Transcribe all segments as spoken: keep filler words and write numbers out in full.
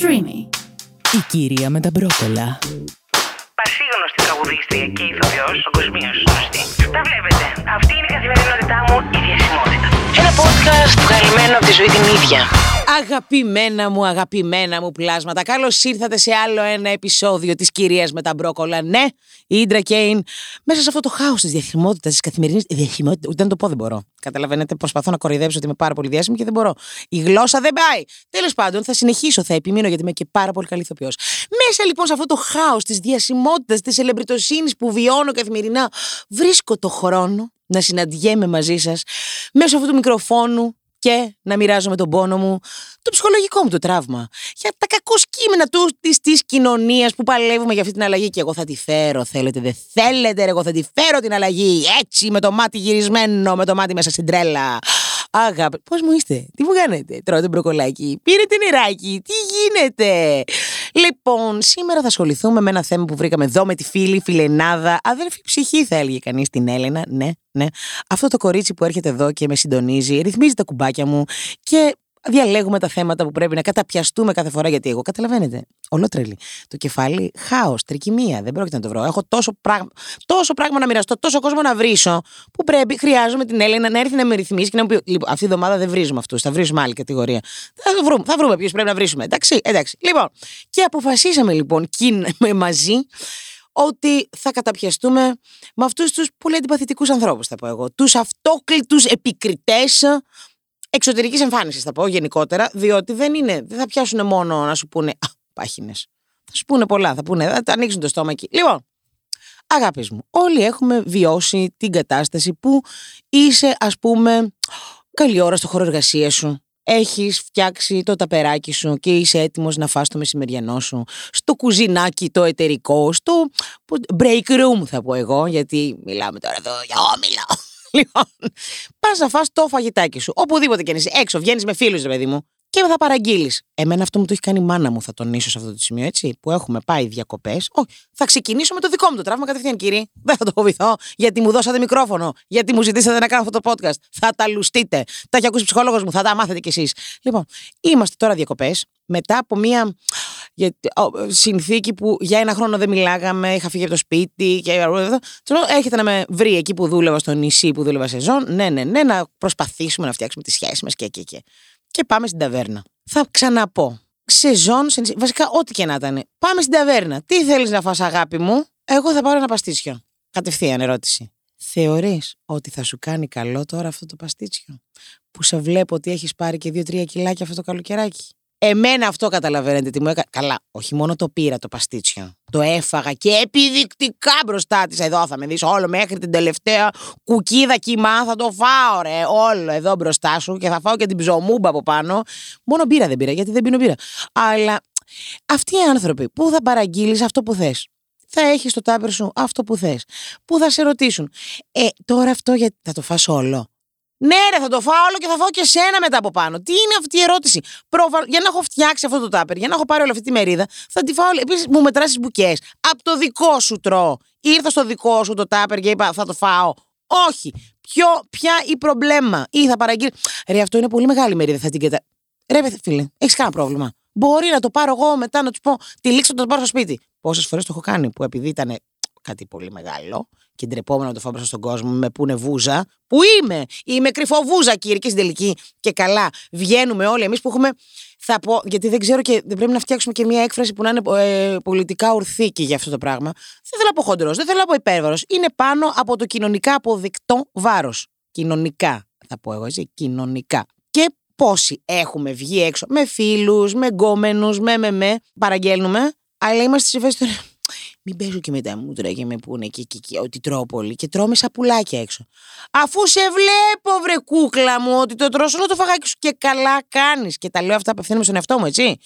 Streamy. Η κυρία με τα μπρόκολα. Πασίγνωστη τραγουδίστρια και ηθοποιός, παγκοσμίως γνωστή. Τα βλέπετε. Αυτή είναι η καθημερινότητά μου, η διασημότητα. Ένα podcast βγαλμένο από τη ζωή την ίδια. Αγαπημένα μου, αγαπημένα μου πλάσματα, καλώς ήρθατε σε άλλο ένα επεισόδιο της κυρίας με τα μπρόκολα. Ναι, η Idra Kayne, μέσα σε αυτό το χάος της διαθυμότητας, της καθημερινής διαθυμότητας, ούτε να το πω δεν μπορώ. Καταλαβαίνετε, προσπαθώ να κοροϊδέψω ότι είμαι πάρα πολύ διάσημη και δεν μπορώ. Η γλώσσα δεν πάει. Τέλος πάντων, θα συνεχίσω, θα επιμείνω γιατί είμαι και πάρα πολύ καλή ηθοποιός. Μέσα λοιπόν σε αυτό το χάος της διασημότητας, της ελεμπριτοσύνης που βιώνω καθημερινά, βρίσκω το χρόνο να συναντιέμαι μαζί σας μέσω αυτού του μικροφόνου. Και να μοιράζομαι τον πόνο μου, το ψυχολογικό μου το τραύμα, για τα κακώς κείμενα της κοινωνίας που παλεύουμε για αυτή την αλλαγή. Και εγώ θα τη φέρω, θέλετε, δεν θέλετε, εγώ θα τη φέρω την αλλαγή. Έτσι, με το μάτι γυρισμένο, με το μάτι μέσα στην τρέλα. Αγάπη, πώς μου είστε, τι μου κάνετε, τρώτε μπροκολάκι, πήρετε νεράκι, τι γίνεται. Λοιπόν, σήμερα θα ασχοληθούμε με ένα θέμα που βρήκαμε εδώ με τη φίλη, φιλενάδα, αδέλφη ψυχή θα έλεγε κανείς, την Έλενα, ναι, ναι. Αυτό το κορίτσι που έρχεται εδώ και με συντονίζει, ρυθμίζει τα κουμπάκια μου και διαλέγουμε τα θέματα που πρέπει να καταπιαστούμε κάθε φορά, γιατί εγώ, καταλαβαίνετε, ολότρελη. Το κεφάλι, χάος, τρικυμία, δεν πρόκειται να το βρω. Έχω τόσο πράγμα, τόσο πράγμα να μοιραστώ, τόσο κόσμο να βρίσω, που πρέπει, χρειάζομαι την Έλενα να έρθει να με ρυθμίσει και να μου πει: λοιπόν, αυτή η εβδομάδα δεν βρίζουμε αυτούς, θα βρίζουμε άλλη κατηγορία. Θα βρούμε, θα βρούμε ποιους πρέπει να βρίσουμε. Εντάξει, εντάξει. Λοιπόν, και αποφασίσαμε λοιπόν μαζί ότι θα καταπιαστούμε με αυτούς τους πολύ αντιπαθητικούς ανθρώπους, θα πω εγώ. Τους αυτόκλητους επικριτές. Εξωτερικής εμφάνισης θα πω γενικότερα, διότι δεν είναι, δεν θα πιάσουν μόνο να σου πούνε α, πάχινες. Θα σου πούνε πολλά, θα πούνε, θα ανοίξουν το στόμα εκεί. Λοιπόν, αγάπης μου, όλοι έχουμε βιώσει την κατάσταση που είσαι, ας πούμε, καλή ώρα στο χώρο εργασίας σου. Έχεις φτιάξει το ταπεράκι σου και είσαι έτοιμος να φας το μεσημεριανό σου, στο κουζινάκι το εταιρικό, στο break room θα πω εγώ, γιατί μιλάμε τώρα εδώ για όμιλο. Λοιπόν, πας να φας το φαγητάκι σου. Οπουδήποτε και αν είσαι έξω, βγαίνεις με φίλους, ρε παιδί μου, και θα παραγγείλεις. Εμένα αυτό μου το έχει κάνει η μάνα μου, θα τονίσω σε αυτό το σημείο, έτσι. Που έχουμε πάει διακοπές. Όχι, θα ξεκινήσω με το δικό μου το τραύμα κατευθείαν, κύριε. Δεν θα το φοβηθώ, γιατί μου δώσατε μικρόφωνο, γιατί μου ζητήσατε να κάνω αυτό το podcast. Θα τα λουστείτε. Τα έχει ακούσει ο ψυχολόγος μου, θα τα μάθετε κι εσείς. Λοιπόν, είμαστε τώρα διακοπές μετά από μία. Γιατί, ο, συνθήκη που για ένα χρόνο δεν μιλάγαμε, είχα φύγει από το σπίτι και έρχεται να με βρει εκεί που δούλευα, στο νησί που δούλευα σεζόν. Ναι, ναι, ναι, να προσπαθήσουμε να φτιάξουμε τη σχέση μας και εκεί και, και. και πάμε στην ταβέρνα. Θα ξαναπώ. Σεζόν, σε νησί, βασικά ό,τι και να ήταν. Πάμε στην ταβέρνα. Τι θέλεις να φας, αγάπη μου? Εγώ θα πάρω ένα παστίτσιο. Κατευθείαν ερώτηση. Θεωρείς ότι θα σου κάνει καλό τώρα αυτό το παστίτσιο? Που σε βλέπω ότι έχεις πάρει και δύο τρία κιλάκια αυτό το καλοκαιράκι. Εμένα αυτό καταλαβαίνετε τι μου έκανε. Καλά, όχι μόνο το πήρα το παστίτσιο. Το έφαγα και επιδεικτικά μπροστά της. Εδώ θα με δεις όλο μέχρι την τελευταία κουκίδα κοιμά. Θα το φάω, ρε. Όλο εδώ μπροστά σου και θα φάω και την ψωμούμπα από πάνω. Μόνο μπύρα δεν πήρα, γιατί δεν πίνω μπύρα. Αλλά αυτοί οι άνθρωποι που θα παραγγείλεις αυτό που θες. Θα έχεις στο τάπερ σου αυτό που θες. Που θα σε ρωτήσουν. Ε, τώρα αυτό γιατί θα το φας όλο? Ναι, ρε, θα το φάω όλο και θα φάω και σένα μετά από πάνω. Τι είναι αυτή η ερώτηση? Προβα... Για να έχω φτιάξει αυτό το τάπερ, για να έχω πάρει όλη αυτή τη μερίδα, θα τη φάω. Επίσης, μου μετράς τις μπουκιές. Από το δικό σου τρώω. Ήρθα στο δικό σου το τάπερ και είπα, θα το φάω. Όχι. Ποιο, ποια η προβλέμα? Ή θα παραγγείλω. Ρε, αυτό είναι πολύ μεγάλη μερίδα. Θα την κατα... Ρε, φίλε, έχεις κανένα πρόβλημα? Μπορεί να το πάρω εγώ μετά να του πω, τη λήξω να το πάρω στο σπίτι. Πόσες φορές το έχω κάνει που επειδή ήταν κάτι πολύ μεγάλο. Και ντρεπόμενο να το φάω μπροστά στον κόσμο, με πούνε βούζα. Πού είμαι? Είμαι κρυφοβούζα, κύριε, και στην τελική. Και καλά, βγαίνουμε όλοι εμείς που έχουμε. Θα πω, γιατί δεν ξέρω και δεν πρέπει να φτιάξουμε και μια έκφραση που να είναι ε, πολιτικά ορθή και για αυτό το πράγμα. Δεν θέλω από χοντρός, δεν θέλω από υπέρβαρος. Είναι πάνω από το κοινωνικά αποδεικτό βάρος. Κοινωνικά, θα πω εγώ, έτσι. Κοινωνικά. Και πόσοι έχουμε βγει έξω με φίλους, με γκόμενους, με με με. Παραγγέλνουμε, αλλά είμαστε σε φάση τώρα. Μην πέσω και με τα μούτρα και με πούνε και, και, και ότι τρώω πολύ και τρώμε σαπουλάκια έξω. Αφού σε βλέπω, βρε κούκλα μου, ότι το τρως όλο το φαγάκι σου και καλά κάνεις. Και τα λέω αυτά απευθύνομαι στον εαυτό μου, έτσι.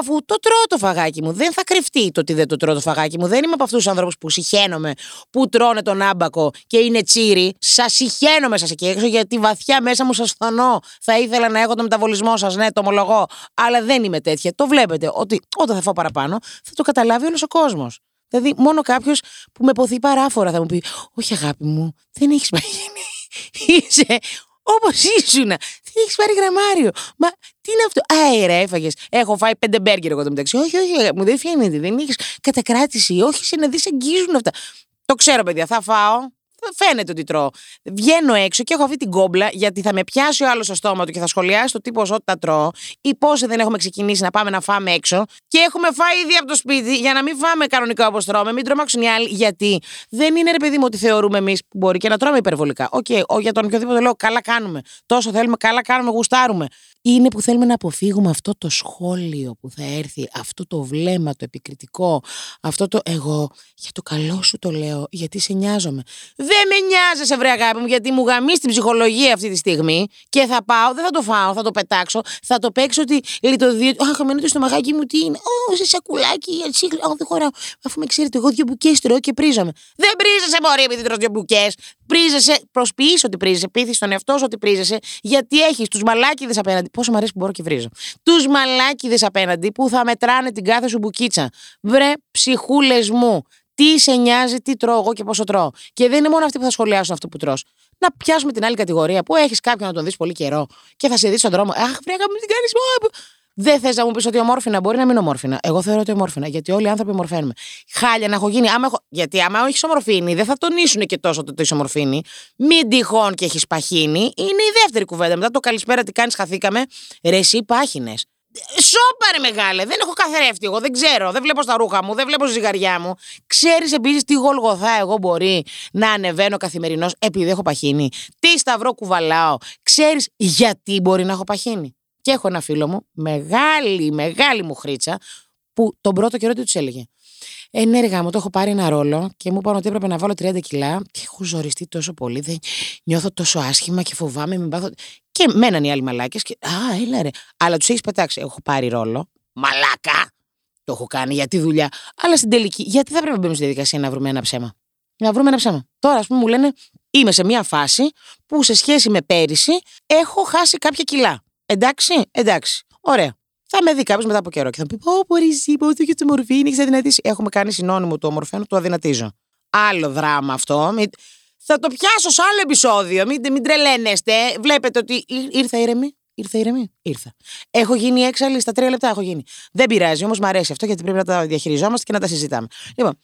Αφού το τρώω το φαγάκι μου, δεν θα κρυφτεί το ότι δεν το τρώω το φαγάκι μου. Δεν είμαι από αυτούς τους ανθρώπους που συχαίνομαι, που τρώνε τον άμπακο και είναι τσίρι. Σας συχαίνομαι σας εκεί έξω, γιατί βαθιά μέσα μου σας φθονώ. Θα ήθελα να έχω τον μεταβολισμό σας, ναι, το ομολογώ. Αλλά δεν είμαι τέτοια. Το βλέπετε ότι όταν θα φάω παραπάνω, θα το καταλάβει όλος ο κόσμος. Δηλαδή, μόνο κάποιος που με ποθεί παράφορα θα μου πει: όχι, αγάπη μου, δεν έχεις μαγειρέψει. Είσαι όπως ήσουν. Δεν έχεις πάρει γραμμάριο. Μα τι είναι αυτό. Άιρα, έφαγες. Έχω φάει πέντε μπέργκερ εγώ το μεταξύ. Όχι, όχι, μου δεν φαίνεται. Δεν έχεις κατακράτηση. Όχι, σε να δεις αγγίζουν αυτά. Το ξέρω, παιδιά, θα φάω. Φαίνεται ότι τρώω. Βγαίνω έξω και έχω αυτή την κόμπλα γιατί θα με πιάσει ο άλλος στο στόμα του και θα σχολιάσει το τύπος ότι τα τρώω. Ή πόσοι δεν έχουμε ξεκινήσει να πάμε να φάμε έξω και έχουμε φάει ήδη από το σπίτι για να μην φάμε κανονικά όπως τρώμε, μην τρομάξουν οι άλλοι. Γιατί δεν είναι, ρε παιδί μου, ότι θεωρούμε εμείς που μπορεί και να τρώμε υπερβολικά. Οκ, okay, για τον οποιοδήποτε λόγο, καλά κάνουμε. Τόσο θέλουμε, καλά κάνουμε, γουστάρουμε. Είναι που θέλουμε να αποφύγουμε αυτό το σχόλιο που θα έρθει, αυτό το βλέμμα, το επικριτικό, αυτό το εγώ για το καλό σου το λέω, γιατί σε νοιάζομαι. Δεν με νοιάζεσαι, βρε αγάπη μου, γιατί μου γαμίζει την ψυχολογία αυτή τη στιγμή και θα πάω, δεν θα το φάω, θα το πετάξω, θα το παίξω ότι λιτοδίαιτο. Το... Αχ, χαμένο το στομαχάκι μου, τι είναι. Ω, σε σακουλάκι, ατσίχλι. Αχ, δεν χωράω. Αφού με ξέρετε, εγώ δύο μπουκέ τρώω και πρίζαμε. Δεν πρίζεσαι, μωρή, επειδή τρως δύο μπουκέ. Πρίζεσαι, προσποιείς ότι πρίζεσαι, πείθεις στον εαυτό σου ότι πρίζεσαι, γιατί έχεις τους μαλάκιδες απέναντι. Πόσο μου αρέσει που μπορώ και βρίζω. Τους μαλάκιδες απέναντι που θα μετράνε την κάθε σου μπουκίτσα. Βρε ψυχούλες μου, τι σε νοιάζει, τι τρώω εγώ και πόσο τρώω. Και δεν είναι μόνο αυτοί που θα σχολιάσουν αυτό που τρως. Να πιάσουμε την άλλη κατηγορία που έχεις κάποιον να τον δεις πολύ καιρό και θα σε δεις στον δρόμο. Αχ, βρε, αγάπη, την κάνεις. Δεν θες να μου πεις ότι ομόρφινα μπορεί να μην ομόρφινα. Εγώ θεωρώ ότι ομόρφινα, γιατί όλοι οι άνθρωποι ομορφαίνουμε. Χάλια να έχω γίνει. Άμα έχω... Γιατί άμα έχεις ομορφύνει, δεν θα τονίσουν και τόσο ότι το είσαι ομορφύνει. Μην τυχόν και έχεις παχύνει. Είναι η δεύτερη κουβέντα. Μετά το καλησπέρα, τι κάνεις, χαθήκαμε. Ρε, εσύ πάχυνες. Σόπαρε, μεγάλε. Δεν έχω καθρέφτη. Εγώ δεν ξέρω. Δεν βλέπω στα ρούχα μου. Δεν βλέπω στη ζυγαριά μου. Ξέρεις επίσης τι γολγοθά εγώ μπορεί να ανεβαίνω καθημερινώς επειδή έχω παχύνει. Τι σταυρό κουβαλάω. Ξέρεις γιατί μπορεί να έχω παχύνει. Και έχω ένα φίλο μου, μεγάλη, μεγάλη μου χρήτσα, που τον πρώτο καιρό τι του έλεγε. Ενέργα μου, το έχω πάρει ένα ρόλο και μου είπαν ότι έπρεπε να βάλω τριάντα κιλά και έχω ζοριστεί τόσο πολύ. Δεν νιώθω τόσο άσχημα και φοβάμαι, μην πάθω. Και μέναν οι άλλοι μαλάκες. Και... Α, έλα ρε. Αλλά τους έχεις πετάξει. Έχω πάρει ρόλο. Μαλάκα. Το έχω κάνει για τη δουλειά. Αλλά στην τελική, γιατί θα πρέπει να μπαίνουμε στη διαδικασία να βρούμε ένα ψέμα. Να βρούμε ένα ψέμα. Τώρα, ας πούμε, μου λένε, είμαι σε μια φάση που σε σχέση με πέρυσι έχω χάσει κάποια κιλά. Εντάξει, εντάξει, ωραία. Θα με δει κάποιος μετά από καιρό και θα μου πει: Πώ, Πορίζη, πω ότι το μορφίνι, έχεις αδυνατήσει. Έχουμε κάνει συνώνυμο το ομορφαίνω, το αδυνατίζω. Άλλο δράμα αυτό. Μην... Θα το πιάσω σε άλλο επεισόδιο. Μην, μην τρελαίνεστε. Βλέπετε ότι ήρθα ήρεμη. Ήρθα ήρεμη. Ήρθα. Έχω γίνει έξαλλη, στα τρία λεπτά έχω γίνει. Δεν πειράζει, όμως μου αρέσει αυτό γιατί πρέπει να τα διαχειριζόμαστε και να τα συζητάμε. Λοιπόν,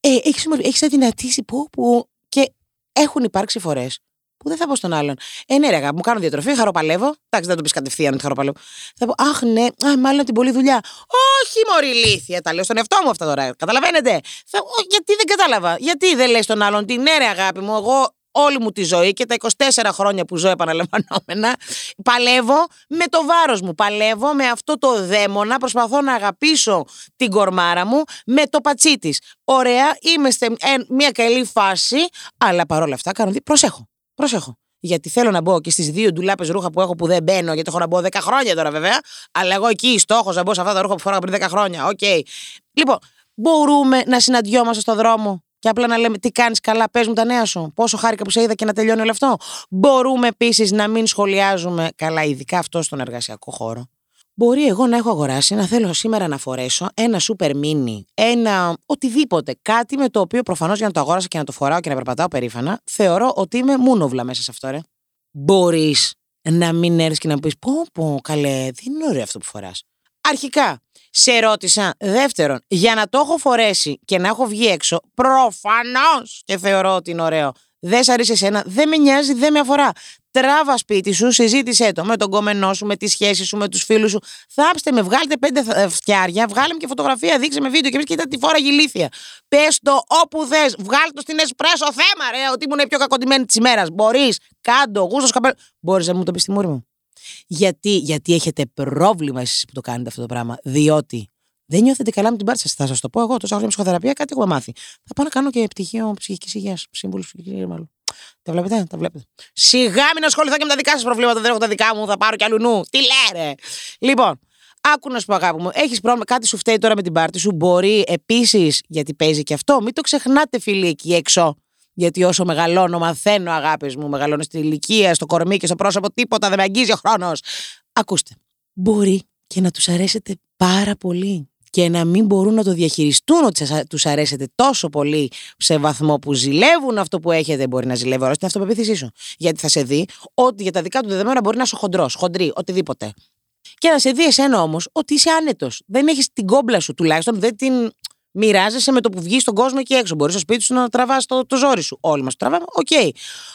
ε, έχεις αδυνατήσει, πω, πω. Και έχουν υπάρξει φορές. Που δεν θα πω στον άλλον. Ε, ναι, ρε, αγάπη μου, κάνω διατροφή, χαροπαλεύω. Εντάξει, δεν το πει κατευθείαν ότι χαροπαλεύω. Θα πω, αχ, ναι, α, μάλλον την πολλή δουλειά. Όχι, μωρή ηλίθεια, τα λέω στον εαυτό μου αυτά τώρα. Καταλαβαίνετε. Θα, ο, γιατί δεν κατάλαβα. Γιατί δεν λέει στον άλλον τι, ναι, ρε, αγάπη μου, εγώ όλη μου τη ζωή και τα είκοσι τέσσερα χρόνια που ζω επαναλαμβανόμενα, παλεύω με το βάρος μου. Παλεύω με αυτό το δαίμονα. Προσπαθώ να αγαπήσω την κορμάρα μου με το πατσί τη. Ωραία, είμαι σε μια καλή φάση, αλλά παρόλα αυτά κάνω. Προσέχω. Προσέχω. Γιατί θέλω να μπω και στις δύο ντουλάπες ρούχα που έχω που δεν μπαίνω, γιατί έχω να μπω δέκα χρόνια τώρα βέβαια. Αλλά εγώ εκεί στόχος να μπω σε αυτά τα ρούχα που φοράω πριν δέκα χρόνια. Οκ. Okay. Λοιπόν, μπορούμε να συναντιόμαστε στον δρόμο και απλά να λέμε τι κάνεις καλά, πες μου τα νέα σου. Πόσο χάρηκα που σε είδα και να τελειώνει όλο αυτό. Μπορούμε επίσης να μην σχολιάζουμε καλά, ειδικά αυτό στον εργασιακό χώρο. Μπορεί εγώ να έχω αγοράσει, να θέλω σήμερα να φορέσω ένα σούπερ μίνι, ένα οτιδήποτε, κάτι με το οποίο προφανώς για να το αγόρασα και να το φοράω και να περπατάω περήφανα, θεωρώ ότι είμαι μούνοβλα μέσα σε αυτό, ρε. Μπορείς να μην έρθεις και να μου πεις, πω, πω, καλέ, δεν είναι ωραίο αυτό που φοράς. Αρχικά, σε ρώτησα. Δεύτερον, για να το έχω φορέσει και να έχω βγει έξω, προφανώς και θεωρώ ότι είναι ωραίο. Δεν σ' αρέσει εσένα, δεν με νοιάζει, δεν με αφορά. Τράβα σπίτι σου, συζήτησέ το με τον κόμενό σου, με τη σχέση σου, με τους φίλους σου. Θάψτε με, βγάλτε πέντε φτιάρια, βγάλε και φωτογραφία, δείξε με βίντεο και εμείς κοίτα τη φόρα γυλήθεια. Πες το όπου θες, βγάλ το στην εσπρέσο θέμα, ρε, ότι ήμουν η πιο κακοντημένη της ημέρας. Μπορείς, κάντο, γούστος, καπέλο. Μπορείς να μου το πεις στη μούρη μου. Γιατί, γιατί έχετε πρόβλημα εσείς που το κάνετε αυτό το πράγμα. Διότι δεν νιώθετε καλά με την πάρτι σας. Θα σας το πω εγώ. Τόσα χρόνια ψυχοθεραπεία, κάτι έχουμε μάθει. Θα πάω να κάνω και πτυχίο ψυχικής υγείας. Σύμβουλος ψυχικής υγείας, μάλλον. Τα βλέπετε, τα βλέπετε. Σιγά μην ασχοληθώ και με τα δικά σας προβλήματα. Δεν έχω τα δικά μου, θα πάρω κι αλλού νου. Τι λέρε. Λοιπόν, άκου να σου πω, αγάπη μου, έχεις πρόβλημα, κάτι σου φταίει τώρα με την πάρτι σου. Μπορεί επίσης, γιατί παίζει και αυτό, μην το ξεχνάτε, φίλοι εκεί έξω. Γιατί όσο μεγαλώνω, μαθαίνω, αγάπη μου, μεγαλώνω στην ηλικία, στο κορμί και στο πρόσωπο, τίποτα δεν με αγγίζει ο χρόνος. Ακούστε, μπορεί και να τους αρέσετε πάρα πολύ. και να μην μπορούν να το διαχειριστούν ότι τους αρέσετε τόσο πολύ σε βαθμό που ζηλεύουν αυτό που έχετε. Μπορεί να ζηλεύει όλος την αυτοπεποίθησή σου. Γιατί θα σε δει ότι για τα δικά του δεδομένα μπορεί να είσαι χοντρός, χοντρή, οτιδήποτε. Και θα σε δει εσένα όμως ότι είσαι άνετος. Δεν έχεις την κόμπλα σου τουλάχιστον, δεν την μοιράζεσαι με το που βγεις στον κόσμο και έξω. Μπορείς στο σπίτι σου να τραβάς το, το ζόρι σου. Όλοι μας το τραβάμε, οκ. Okay.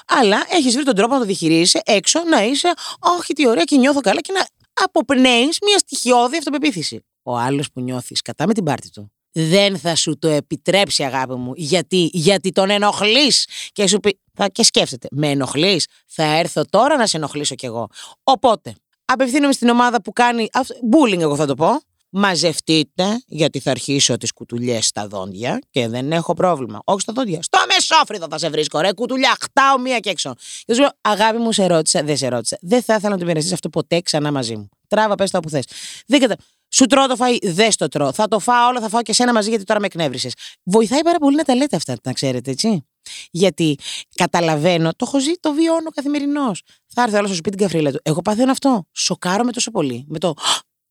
Αλλά έχεις βρει τον τρόπο να το διαχειρίζεσαι έξω, να είσαι, όχι, τι ωραία και νιώθω καλά και να αποπνέεις μια στοιχειώδη αυτοπεποίθηση. Ο άλλος που νιώθεις κατά με την πάρτη του δεν θα σου το επιτρέψει, αγάπη μου. Γιατί, γιατί τον ενοχλείς και σου πει, θα και σκέφτεται, με ενοχλείς, θα έρθω τώρα να σε ενοχλήσω κι εγώ. Οπότε, απευθύνομαι στην ομάδα που κάνει bullying, εγώ θα το πω. Μαζευτείτε, γιατί θα αρχίσω τις κουτουλιές στα δόντια και δεν έχω πρόβλημα. Όχι στα δόντια, στο μεσόφρυδο θα σε βρίσκω, ρε κουτουλιά, χτάω μία και έξω. Και σου λέω, αγάπη μου, σε ρώτησα, δεν σε ρώτησα. Δεν θα ήθελα να το μοιραστείς αυτό ποτέ ξανά μαζί μου. Τράβα, πες το όπου θες. Δεν κατα... Σου τρώω το φαΐ, δεν στο τρώω. Θα το φάω όλο, θα φάω και σένα μαζί, γιατί τώρα με εκνεύρισες. Βοηθάει πάρα πολύ να τα λέτε αυτά, να ξέρετε, έτσι. Γιατί καταλαβαίνω, το έχω ζει, το βιώνω καθημερινώς. Θα έρθει όλο να σου πει την καφρίλα του. Εγώ παθαίνω αυτό. Σοκάρομαι τόσο πολύ. Με το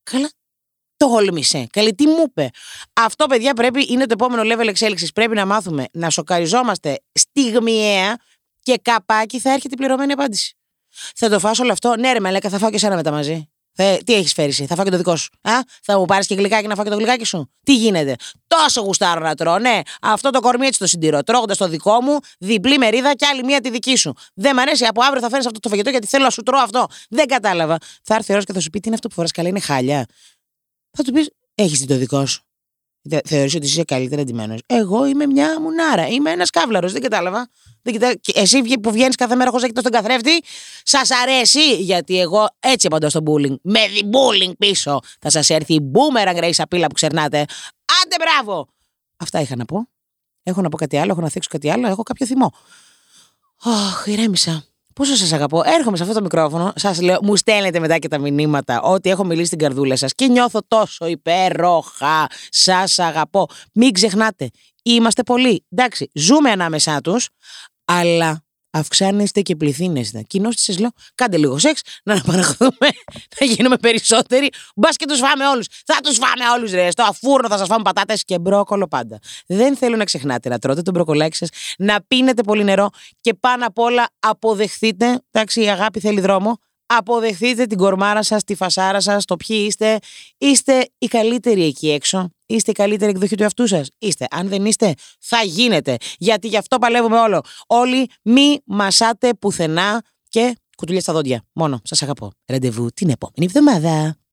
καλά. Το γολμήσε. Καλή, τι μου είπε. Αυτό, παιδιά, πρέπει, είναι το επόμενο level εξέλιξης. Πρέπει να μάθουμε να σοκαριζόμαστε στιγμιαία και καπάκι θα έρχεται η πληρωμένη απάντηση. Θα το φας όλο αυτό. Ναι, ρε μαλάκα, θα φάω και σένα μετά μαζί. Θα, τι έχεις φέρει εσύ, θα φάω και το δικό σου. Α, θα μου πάρεις και γλυκάκι να φάω και το γλυκάκι σου. Τι γίνεται. Τόσο γουστάρω να τρώω. Ναι, αυτό το κορμί έτσι το συντηρώ. Τρώγοντας το δικό μου, διπλή μερίδα και άλλη μία τη δική σου. Δεν μ' αρέσει, από αύριο θα φέρεις αυτό το φαγητό γιατί θέλω να σου τρώω αυτό. Δεν κατάλαβα. Θα έρθει ο και θα σου πει τι είναι αυτό που φοράς, καλά, είναι χάλια. Θα του πεις, έχεις δει το δικό σου. Θεωρείς ότι είσαι καλύτερα ντυμένος. Εγώ είμαι μια μουνάρα. Είμαι ένας κάβλαρος. Δεν κατάλαβα. Δεν κοιτά... Εσύ που βγαίνεις κάθε μέρα χωρίς να κοιτάς τον καθρέφτη, σας αρέσει. Γιατί εγώ έτσι απαντώ στο bullying. Με διμπούλινγκ πίσω. Θα σας έρθει η boomerang ρε η σαπίλα που ξερνάτε. Άντε μπράβο. Αυτά είχα να πω. Έχω να πω κάτι άλλο. Έχω να θίξω κάτι άλλο. Έχω κάποιο θυμό. Αχ, ηρέμησα. Πόσο σας αγαπώ. Έρχομαι σε αυτό το μικρόφωνο. Σας λέω, μου στέλνετε μετά και τα μηνύματα ότι έχω μιλήσει στην καρδούλα σας και νιώθω τόσο υπέροχα. Σας αγαπώ. Μην ξεχνάτε. Είμαστε πολλοί. Εντάξει, ζούμε ανάμεσά τους, αλλά αυξάνεστε και πληθύνεστε. Κοινώς σας λέω, κάντε λίγο σεξ, να αναπαραχθούμε, να γίνουμε περισσότεροι. Μπας και τους φάμε όλους. Θα τους φάμε όλους, ρε. Στο αφούρνο θα σας φάμε πατάτες και μπρόκολο πάντα. Δεν θέλω να ξεχνάτε να τρώτε τον μπροκολάκι σας, να πίνετε πολύ νερό και πάνω απ' όλα αποδεχθείτε. Εντάξει, η αγάπη θέλει δρόμο. Αποδεχθείτε την κορμάρα σας, τη φασάρα σας, το ποιοι είστε. Είστε οι καλύτεροι εκεί έξω. Είστε η καλύτερη εκδοχή του εαυτού σας. Είστε. Αν δεν είστε, θα γίνετε. Γιατί γι' αυτό παλεύουμε όλο. Όλοι μη μασάτε πουθενά και κουτουλιές στα δόντια. Μόνο. Σας αγαπώ. Ραντεβού την επόμενη εβδομάδα.